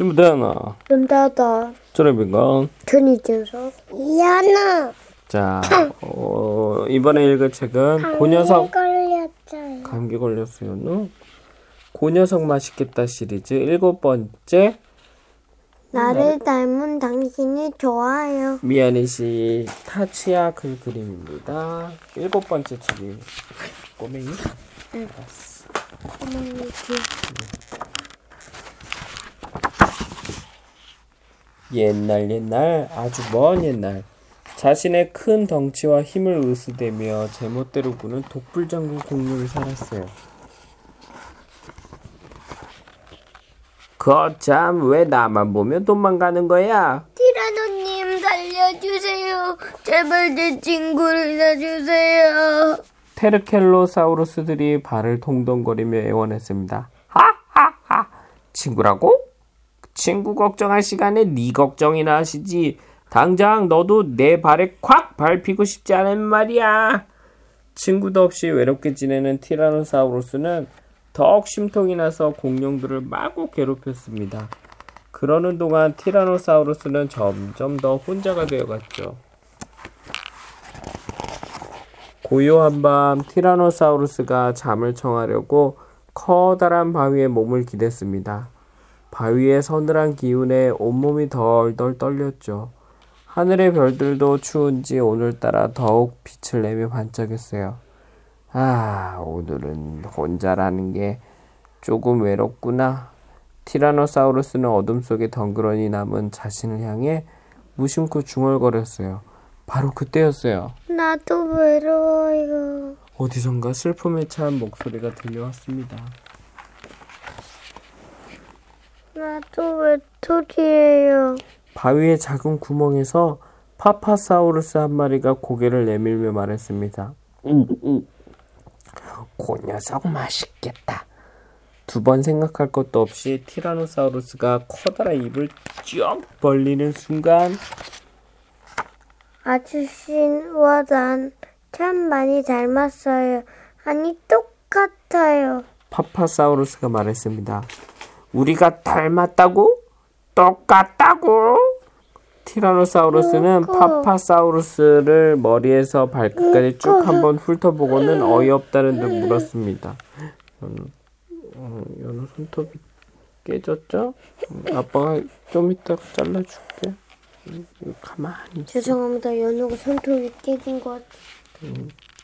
준비되었나? 준비되었다. 저렴인가? 준비되었어. 이현아. 자, 이번에 읽을 책은 감기 고녀석. 걸렸어요. 감기 걸렸어요. 너? 고녀석 맛있겠다 시리즈 7번째. 나를 닮은 당신이 좋아요. 미야니시 타치야 그림입니다. 7번째 책이 꼬맹이? 응. 알았어. 꼬맹이지. 옛날 아주 먼 옛날 자신의 큰 덩치와 힘을 으스대며 제멋대로 구는 독불장구 공룡이 살았어요. 거참 왜 나만 보면 도망가는 거야? 티라노님 살려주세요. 제발 내 친구를 놔주세요. 트리케라톱스들이 발을 동동거리며 애원했습니다. 하하하 친구라고? 친구 걱정할 시간에 네 걱정이나 하시지. 당장 너도 내 발에 콱 밟히고 싶지 않은 말이야. 친구도 없이 외롭게 지내는 티라노사우루스는 더욱 심통이 나서 공룡들을 마구 괴롭혔습니다. 그러는 동안 티라노사우루스는 점점 더 혼자가 되어갔죠. 고요한 밤 티라노사우루스가 잠을 청하려고 커다란 바위에 몸을 기댔습니다. 바위의 서늘한 기운에 온몸이 덜덜 떨렸죠. 하늘의 별들도 추운지 오늘따라 더욱 빛을 내며 반짝였어요. 아, 오늘은 혼자라는 게 조금 외롭구나. 티라노사우루스는 어둠 속에 덩그러니 남은 자신을 향해 무심코 중얼거렸어요. 바로 그때였어요. 나도 외로워요. 어디선가 슬픔에 찬 목소리가 들려왔습니다. 나도 외톨이에요. 바위의 작은 구멍에서 파파사우루스 한 마리가 고개를 내밀며 말했습니다. 고녀석 맛있겠다. 두 번 생각할 것도 없이 티라노사우루스가 커다란 입을 쭉 벌리는 순간 아저씨와 난 참 많이 닮았어요. 아니 똑같아요. 파파사우루스가 말했습니다. 우리가 닮았다고? 똑같다고? 티라노사우루스는 파파사우루스를 머리에서 발끝까지 쭉 한번 훑어보고는 어이없다는 듯 물었습니다. 연우 손톱이 깨졌죠? 아빠가 좀 이따 잘라줄게. 가만히 있어. 죄송합니다. 연우가 손톱이 깨진 것 같아.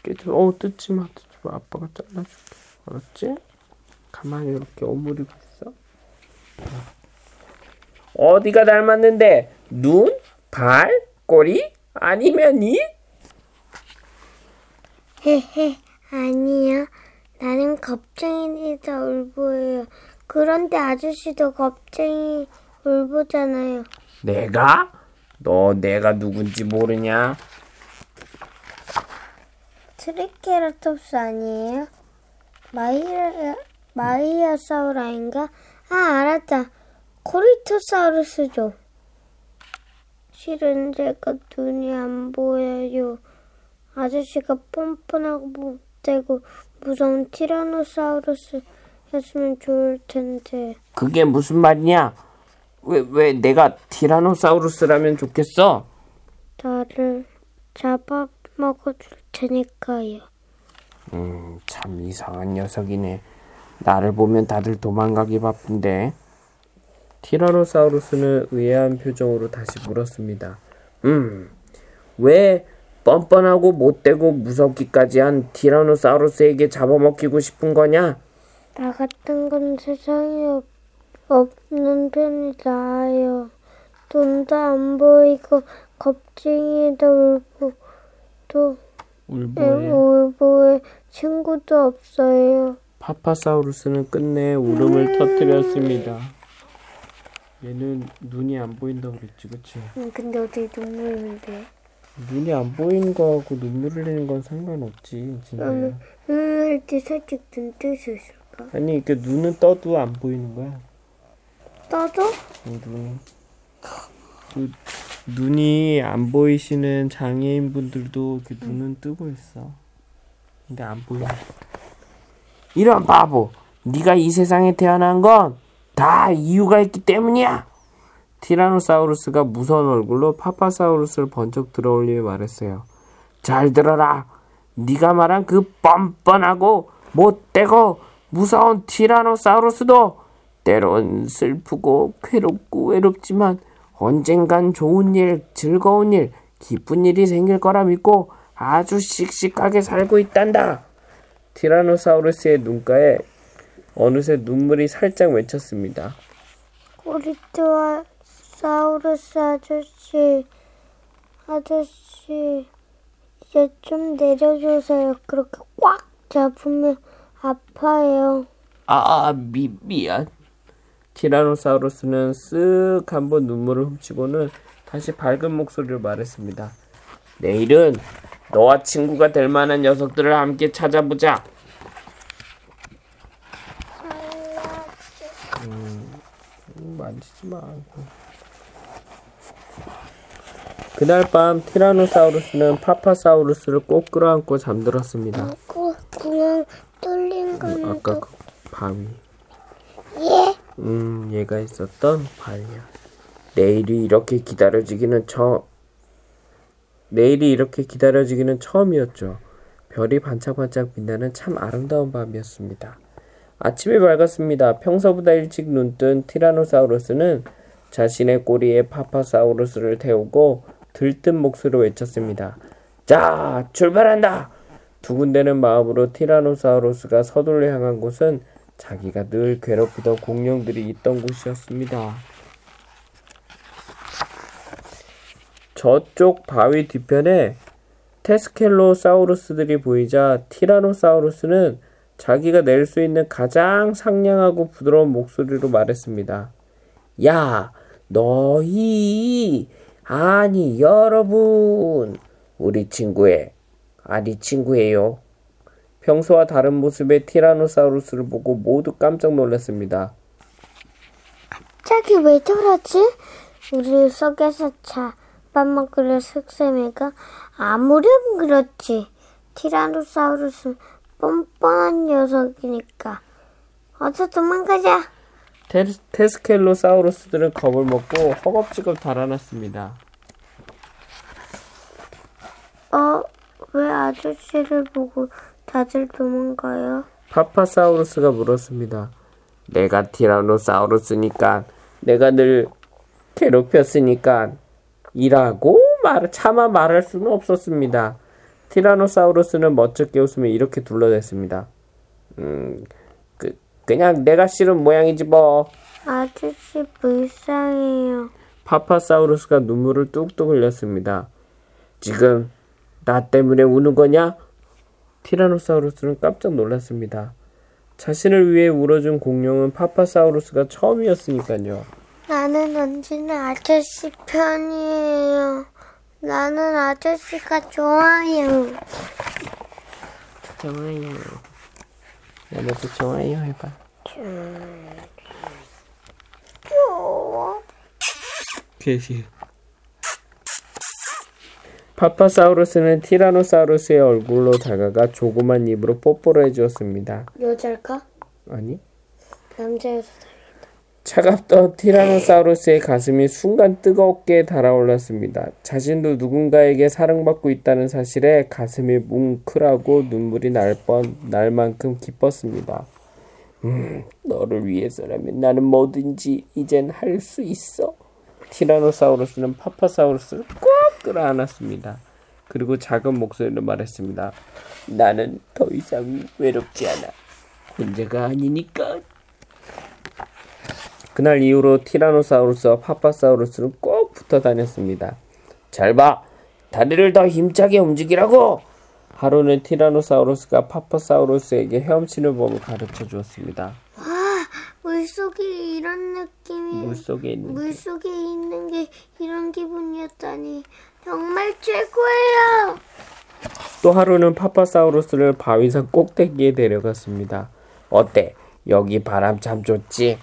깨져. 뜯지마. 아빠가 잘라줄게. 알았지? 가만히 이렇게 오므리고 있어. 어디가 닮았는데? 눈? 발? 꼬리? 아니면 입? 헤헤 아니요. 나는 겁쟁이에서 울보예요. 그런데 아저씨도 겁쟁이 울보잖아요. 내가? 너 내가 누군지 모르냐? 트리케라톱스 아니에요? 마이아사우라 아닌가? 아 알았다. 코리토사우루스죠. 실은 제가 눈이 안 보여요. 아저씨가 뻔뻔하고 못되고 무서운 티라노사우루스였으면 좋을 텐데. 그게 무슨 말이냐? 왜 내가 티라노사우루스라면 좋겠어? 나를 잡아먹어줄 테니까요. 참 이상한 녀석이네. 나를 보면 다들 도망가기 바쁜데. 티라노사우루스는 의아한 표정으로 다시 물었습니다. 왜 뻔뻔하고 못되고 무섭기까지 한 티라노사우루스에게 잡아먹히고 싶은 거냐? 나 같은 건 세상에 없는 편이 나아요. 눈도 안 보이고 겁쟁이도 울보에 친구도 없어요. 파파사우루스는 끝내 울음을 터뜨렸습니다. 얘는 눈이 안 보인다고 그랬지, 그치? 응, 근데 어떻게 눈물인데? 눈이 안 보이는 거하고 눈물을 내는 건 상관없지, 진짜. 할 때 살짝 눈 뜰 수 있을까? 아니, 그 눈은 떠도 안 보이는 거야. 떠도? 눈이 안 보이시는 장애인 분들도 이렇게 눈은 뜨고 있어. 근데 안 보여. 이런 바보! 네가 이 세상에 태어난 건 다 이유가 있기 때문이야. 티라노사우루스가 무서운 얼굴로 파파사우루스를 번쩍 들어올리며 말했어요. 잘 들어라. 네가 말한 그 뻔뻔하고 못되고 무서운 티라노사우루스도 때론 슬프고 괴롭고 외롭지만 언젠간 좋은 일, 즐거운 일, 기쁜 일이 생길 거라 믿고 아주 씩씩하게 살고 있단다. 티라노사우루스의 눈가에 어느새 눈물이 살짝 맺혔습니다. 코리토사우루스 아저씨 이제 좀 내려주세요. 그렇게 꽉 잡으면 아파요. 미안. 티라노사우루스는 쓱 한번 눈물을 훔치고는 다시 밝은 목소리로 말했습니다. 내일은 너와 친구가 될 만한 녀석들을 함께 찾아보자. 만지지 말고. 그날 밤 티라노사우루스는 파파사우루스를 꼭 끌어안고 잠들었습니다. 그냥 뚫린 건데. 아까 그 밤이. 예? 얘가 있었던 밤이야. 내일이 이렇게 기다려지기는 처음이었죠. 별이 반짝반짝 빛나는 참 아름다운 밤이었습니다. 아침이 밝았습니다. 평소보다 일찍 눈뜬 티라노사우루스는 자신의 꼬리에 파파사우루스를 태우고 들뜬 목소리로 외쳤습니다. 자, 출발한다! 두근대는 마음으로 티라노사우루스가 서둘러 향한 곳은 자기가 늘 괴롭히던 공룡들이 있던 곳이었습니다. 저쪽 바위 뒤편에 테스켈로사우루스들이 보이자 티라노사우루스는 자기가 낼 수 있는 가장 상냥하고 부드러운 목소리로 말했습니다. 야, 여러분, 친구예요. 평소와 다른 모습의 티라노사우루스를 보고 모두 깜짝 놀랐습니다. 갑자기 왜 저러지? 우리 속에서 밥만 먹으려 색쌤이가 아무렴 그렇지. 티라노사우루스는 뻔뻔한 녀석이니까 어서 도망가자. 테스켈로사우루스들은 겁을 먹고 허겁지겁 달아났습니다. 왜 아저씨를 보고 다들 도망가요? 파파사우루스가 물었습니다. 내가 티라노사우루스니까, 내가 늘 괴롭혔으니까 이라고 차마 말할 수는 없었습니다. 티라노사우루스는 멋쩍게 웃으며 이렇게 둘러댔습니다. 그냥 내가 싫은 모양이지 뭐. 아저씨 불쌍해요. 파파사우루스가 눈물을 뚝뚝 흘렸습니다. 지금 나 때문에 우는 거냐? 티라노사우루스는 깜짝 놀랐습니다. 자신을 위해 울어준 공룡은 파파사우루스가 처음이었으니까요. 나는 언제나 아저씨 편이에요. 나는 아저씨가 좋아요. 나도 좋아요 해봐. 좋아. 개시. 파파사우루스는 티라노사우루스의 얼굴로 다가가 조그만 입으로 뽀뽀를 해주었습니다. 여자일까? 아니. 남자였어. 차갑던 티라노사우루스의 가슴이 순간 뜨겁게 달아올랐습니다. 자신도 누군가에게 사랑받고 있다는 사실에 가슴이 뭉클하고 눈물이 날 만큼 기뻤습니다. 너를 위해서라면 나는 뭐든지 이젠 할 수 있어. 티라노사우루스는 파파사우루스를 꼭 끌어안았습니다. 그리고 작은 목소리로 말했습니다. 나는 더 이상 외롭지 않아. 혼자가 아니니까. 그날 이후로 티라노사우루스와 파파사우루스는 꼭 붙어 다녔습니다. 잘 봐! 다리를 더 힘차게 움직이라고! 하루는 티라노사우루스가 파파사우루스에게 헤엄치는 법을 가르쳐 주었습니다. 물속에 있는 게 이런 기분이었다니 정말 최고예요! 또 하루는 파파사우루스를 바위산 꼭대기에 데려갔습니다. 어때? 여기 바람 참 좋지?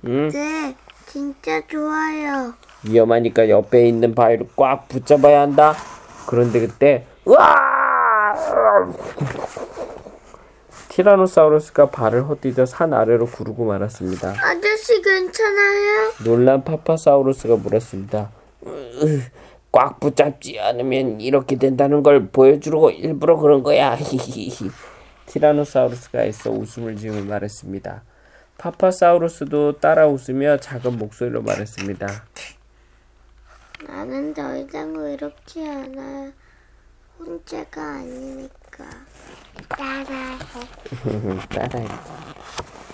네, 진짜 좋아요. 위험하니까 옆에 있는 바위를 꽉 붙잡아야 한다. 그런데 그때 티라노사우루스가 발을 헛디뎌 산 아래로 구르고 말았습니다. 아저씨 괜찮아요? 놀란 파파사우루스가 물었습니다. 꽉 붙잡지 않으면 이렇게 된다는 걸 보여주려고 일부러 그런 거야. 티라노사우루스가 애써 웃음을 지으며 말했습니다. 파파사우루스도 따라 웃으며 작은 목소리로 말했습니다. 나는 더 이상 외롭지 않아. 혼자가 아니니까. 따라해. 따라해.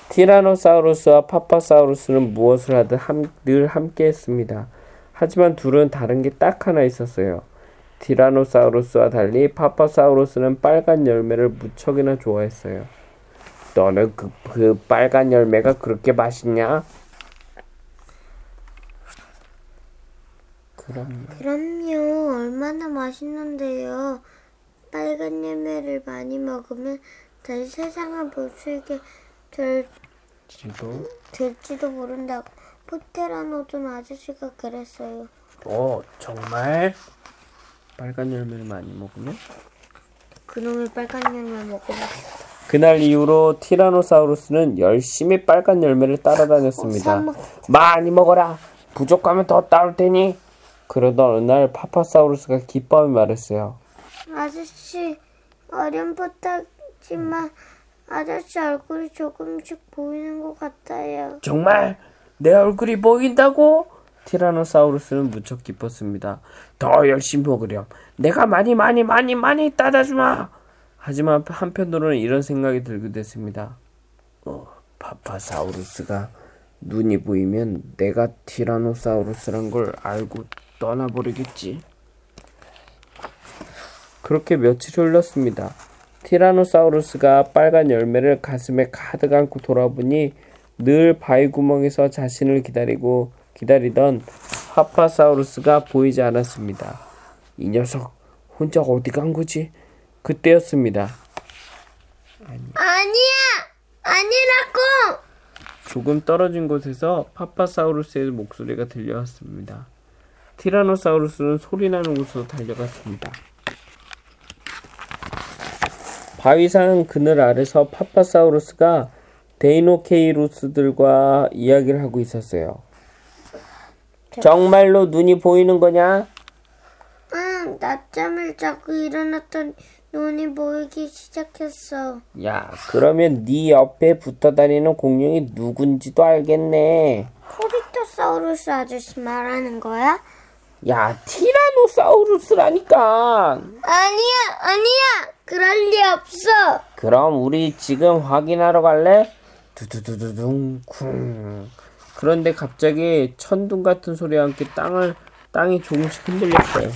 티라노사우루스와 파파사우루스는 무엇을 하든 늘 함께했습니다. 하지만 둘은 다른 게 딱 하나 있었어요. 티라노사우루스와 달리 파파사우루스는 빨간 열매를 무척이나 좋아했어요. 너는 그 빨간 열매가 그렇게 맛있냐? 그럼요. 얼마나 맛있는데요. 빨간 열매를 많이 먹으면 다시 세상을 볼 수 있게 될지도 모른다고 포테라노돈 아저씨가 그랬어요. 정말? 빨간 열매를 많이 먹으면? 그놈의 빨간 열매를 먹으면. 그날 이후로 티라노사우루스는 열심히 빨간 열매를 따라다녔습니다. 많이 먹어라. 부족하면 더 따올 테니. 그러던 어느 날 파파사우루스가 기뻐하며 말했어요. 아저씨, 어려운 부탁이지만 아저씨 얼굴이 조금씩 보이는 것 같아요. 정말? 내 얼굴이 보인다고? 티라노사우루스는 무척 기뻤습니다. 더 열심히 먹으렴. 내가 많이 따다주마. 하지만 한편으로는 이런 생각이 들기도 했습니다. 파파사우루스가 눈이 보이면 내가 티라노사우루스란 걸 알고 떠나버리겠지. 그렇게 며칠이 흘렀습니다. 티라노사우루스가 빨간 열매를 가슴에 가득 안고 돌아보니 늘 바위 구멍에서 자신을 기다리던 파파사우루스가 보이지 않았습니다. 이 녀석 혼자 어디 간 거지? 그때였습니다. 아니야! 아니라고! 조금 떨어진 곳에서 파파사우루스의 목소리가 들려왔습니다. 티라노사우루스는 소리나는 곳으로 달려갔습니다. 바위산 그늘 아래서 파파사우루스가 데이노케이루스들과 이야기를 하고 있었어요. 정말로 눈이 보이는 거냐? 응, 낮잠을 자고 일어났더니 눈이 보이기 시작했어. 야, 그러면 네 옆에 붙어다니는 공룡이 누군지도 알겠네. 코리토사우루스 아저씨 말하는 거야? 야, 티라노사우루스라니까. 아니야. 그럴 리 없어. 그럼 우리 지금 확인하러 갈래? 두두두두둥 쿵. 그런데 갑자기 천둥 같은 소리와 함께 땅이 조금씩 흔들렸어요.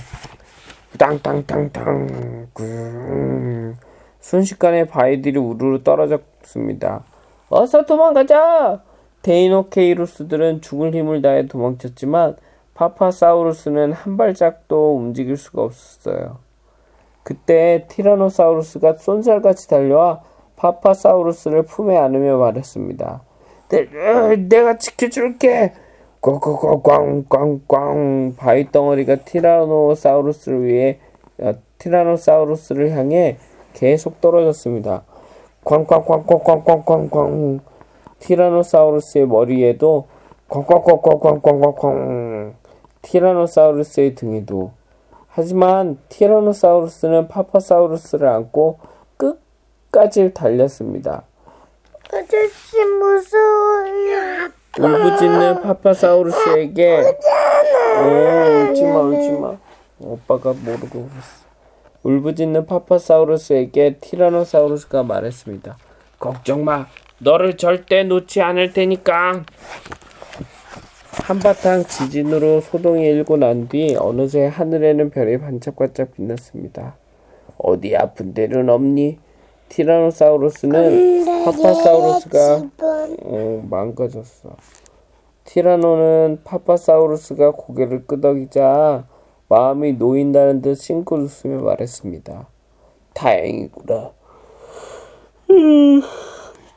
땅땅땅땅 쿵. 순식간에 바위들이 우르르 떨어졌습니다. 어서 도망가자. 데이노케이루스들은 죽을 힘을 다해 도망쳤지만 파파사우루스는 한 발짝도 움직일 수가 없었어요. 그때 티라노사우루스가 쏜살같이 달려와 파파사우루스를 품에 안으며 말했습니다. 내가 지켜줄게. 꽝꽝꽝꽝꽝. 바위덩어리가 티라노사우루스를 향해 계속 떨어졌습니다. 꽝꽝꽝꽝꽝꽝꽝꽝. 티라노사우루스의 머리에도 꽝꽝꽝꽝꽝꽝꽝꽝. 티라노사우루스의 등에도. 하지만 티라노사우루스는 파파사우루스를 안고 끝까지 달렸습니다. 아저씨 무서워요. 울부짖는 파파사우루스에게 울지마. 오빠가 모르고 있어. 울부짖는 파파사우루스에게 티라노사우루스가 말했습니다. 걱정마. 너를 절대 놓지 않을 테니까. 한바탕 지진으로 소동이 일고 난 뒤 어느새 하늘에는 별이 반짝반짝 빛났습니다. 어디 아픈 데는 없니? 티라노사우루스는 파파사우루스가 망가졌어. 티라노는 파파사우루스가 고개를 끄덕이자 마음이 놓인다는 듯 싱긋 웃으며 말했습니다. 다행이구나.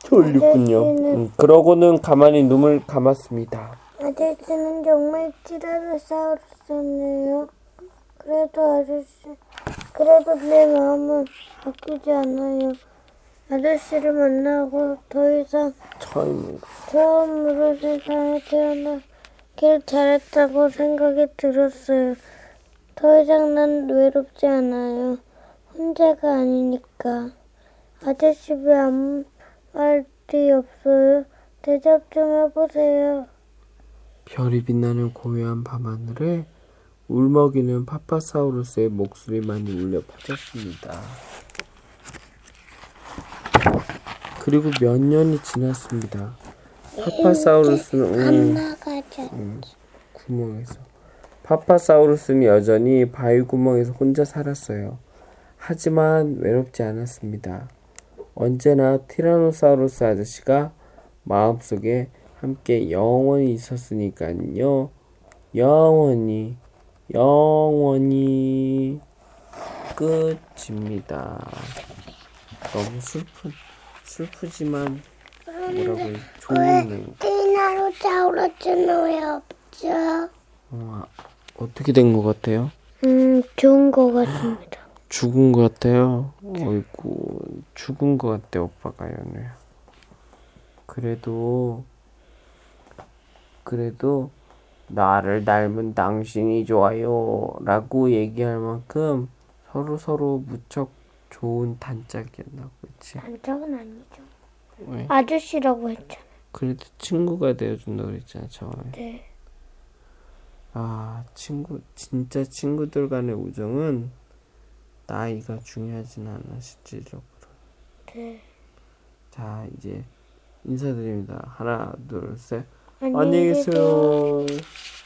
졸리군요. 그러고는 가만히 눈을 감았습니다. 아저씨는 정말 티라노사우루스네요. 그래도 내 마음은 바꾸지 않아요. 아저씨를 만나고 더 이상 처음으로 세상에 태어나길 잘했다고 생각이 들었어요. 더 이상 난 외롭지 않아요. 혼자가 아니니까. 아저씨 왜 아무 말이 없어요? 대답 좀 해보세요. 별이 빛나는 고요한 밤하늘에 울먹이는 파파사우루스의 목소리만이 울려 퍼졌습니다. 그리고 몇 년이 지났습니다. 파파사우루스는 구멍에서 파파사우루스는 여전히 바위 구멍에서 혼자 살았어요. 하지만 외롭지 않았습니다. 언제나 티라노사우루스 아저씨가 마음속에 함께 영원히 있었으니까요. 영원히 끝입니다. 너무 슬프지만 뭐라고 해야 좋은 티라노사우루스는 왜 없죠? 어떻게 된 것 같아요? 좋은 것 같습니다. 죽은 것 같아요? 어이구, 죽은 것 같아, 오빠가, 연우야. 그래도 나를 닮은 당신이 좋아요 라고 얘기할 만큼 서로 무척 좋은 단짝이었나, 그치? 단짝은 아니죠. 왜? 아저씨라고 했잖아. 그래도 친구가 되어준다고 그랬잖아, 처음에. 네. 아, 진짜 친구들 간의 우정은 나이가 중요하진 않아, 실질적으로. 네. 자, 이제 인사드립니다. 하나, 둘, 셋. 안녕히 계세요.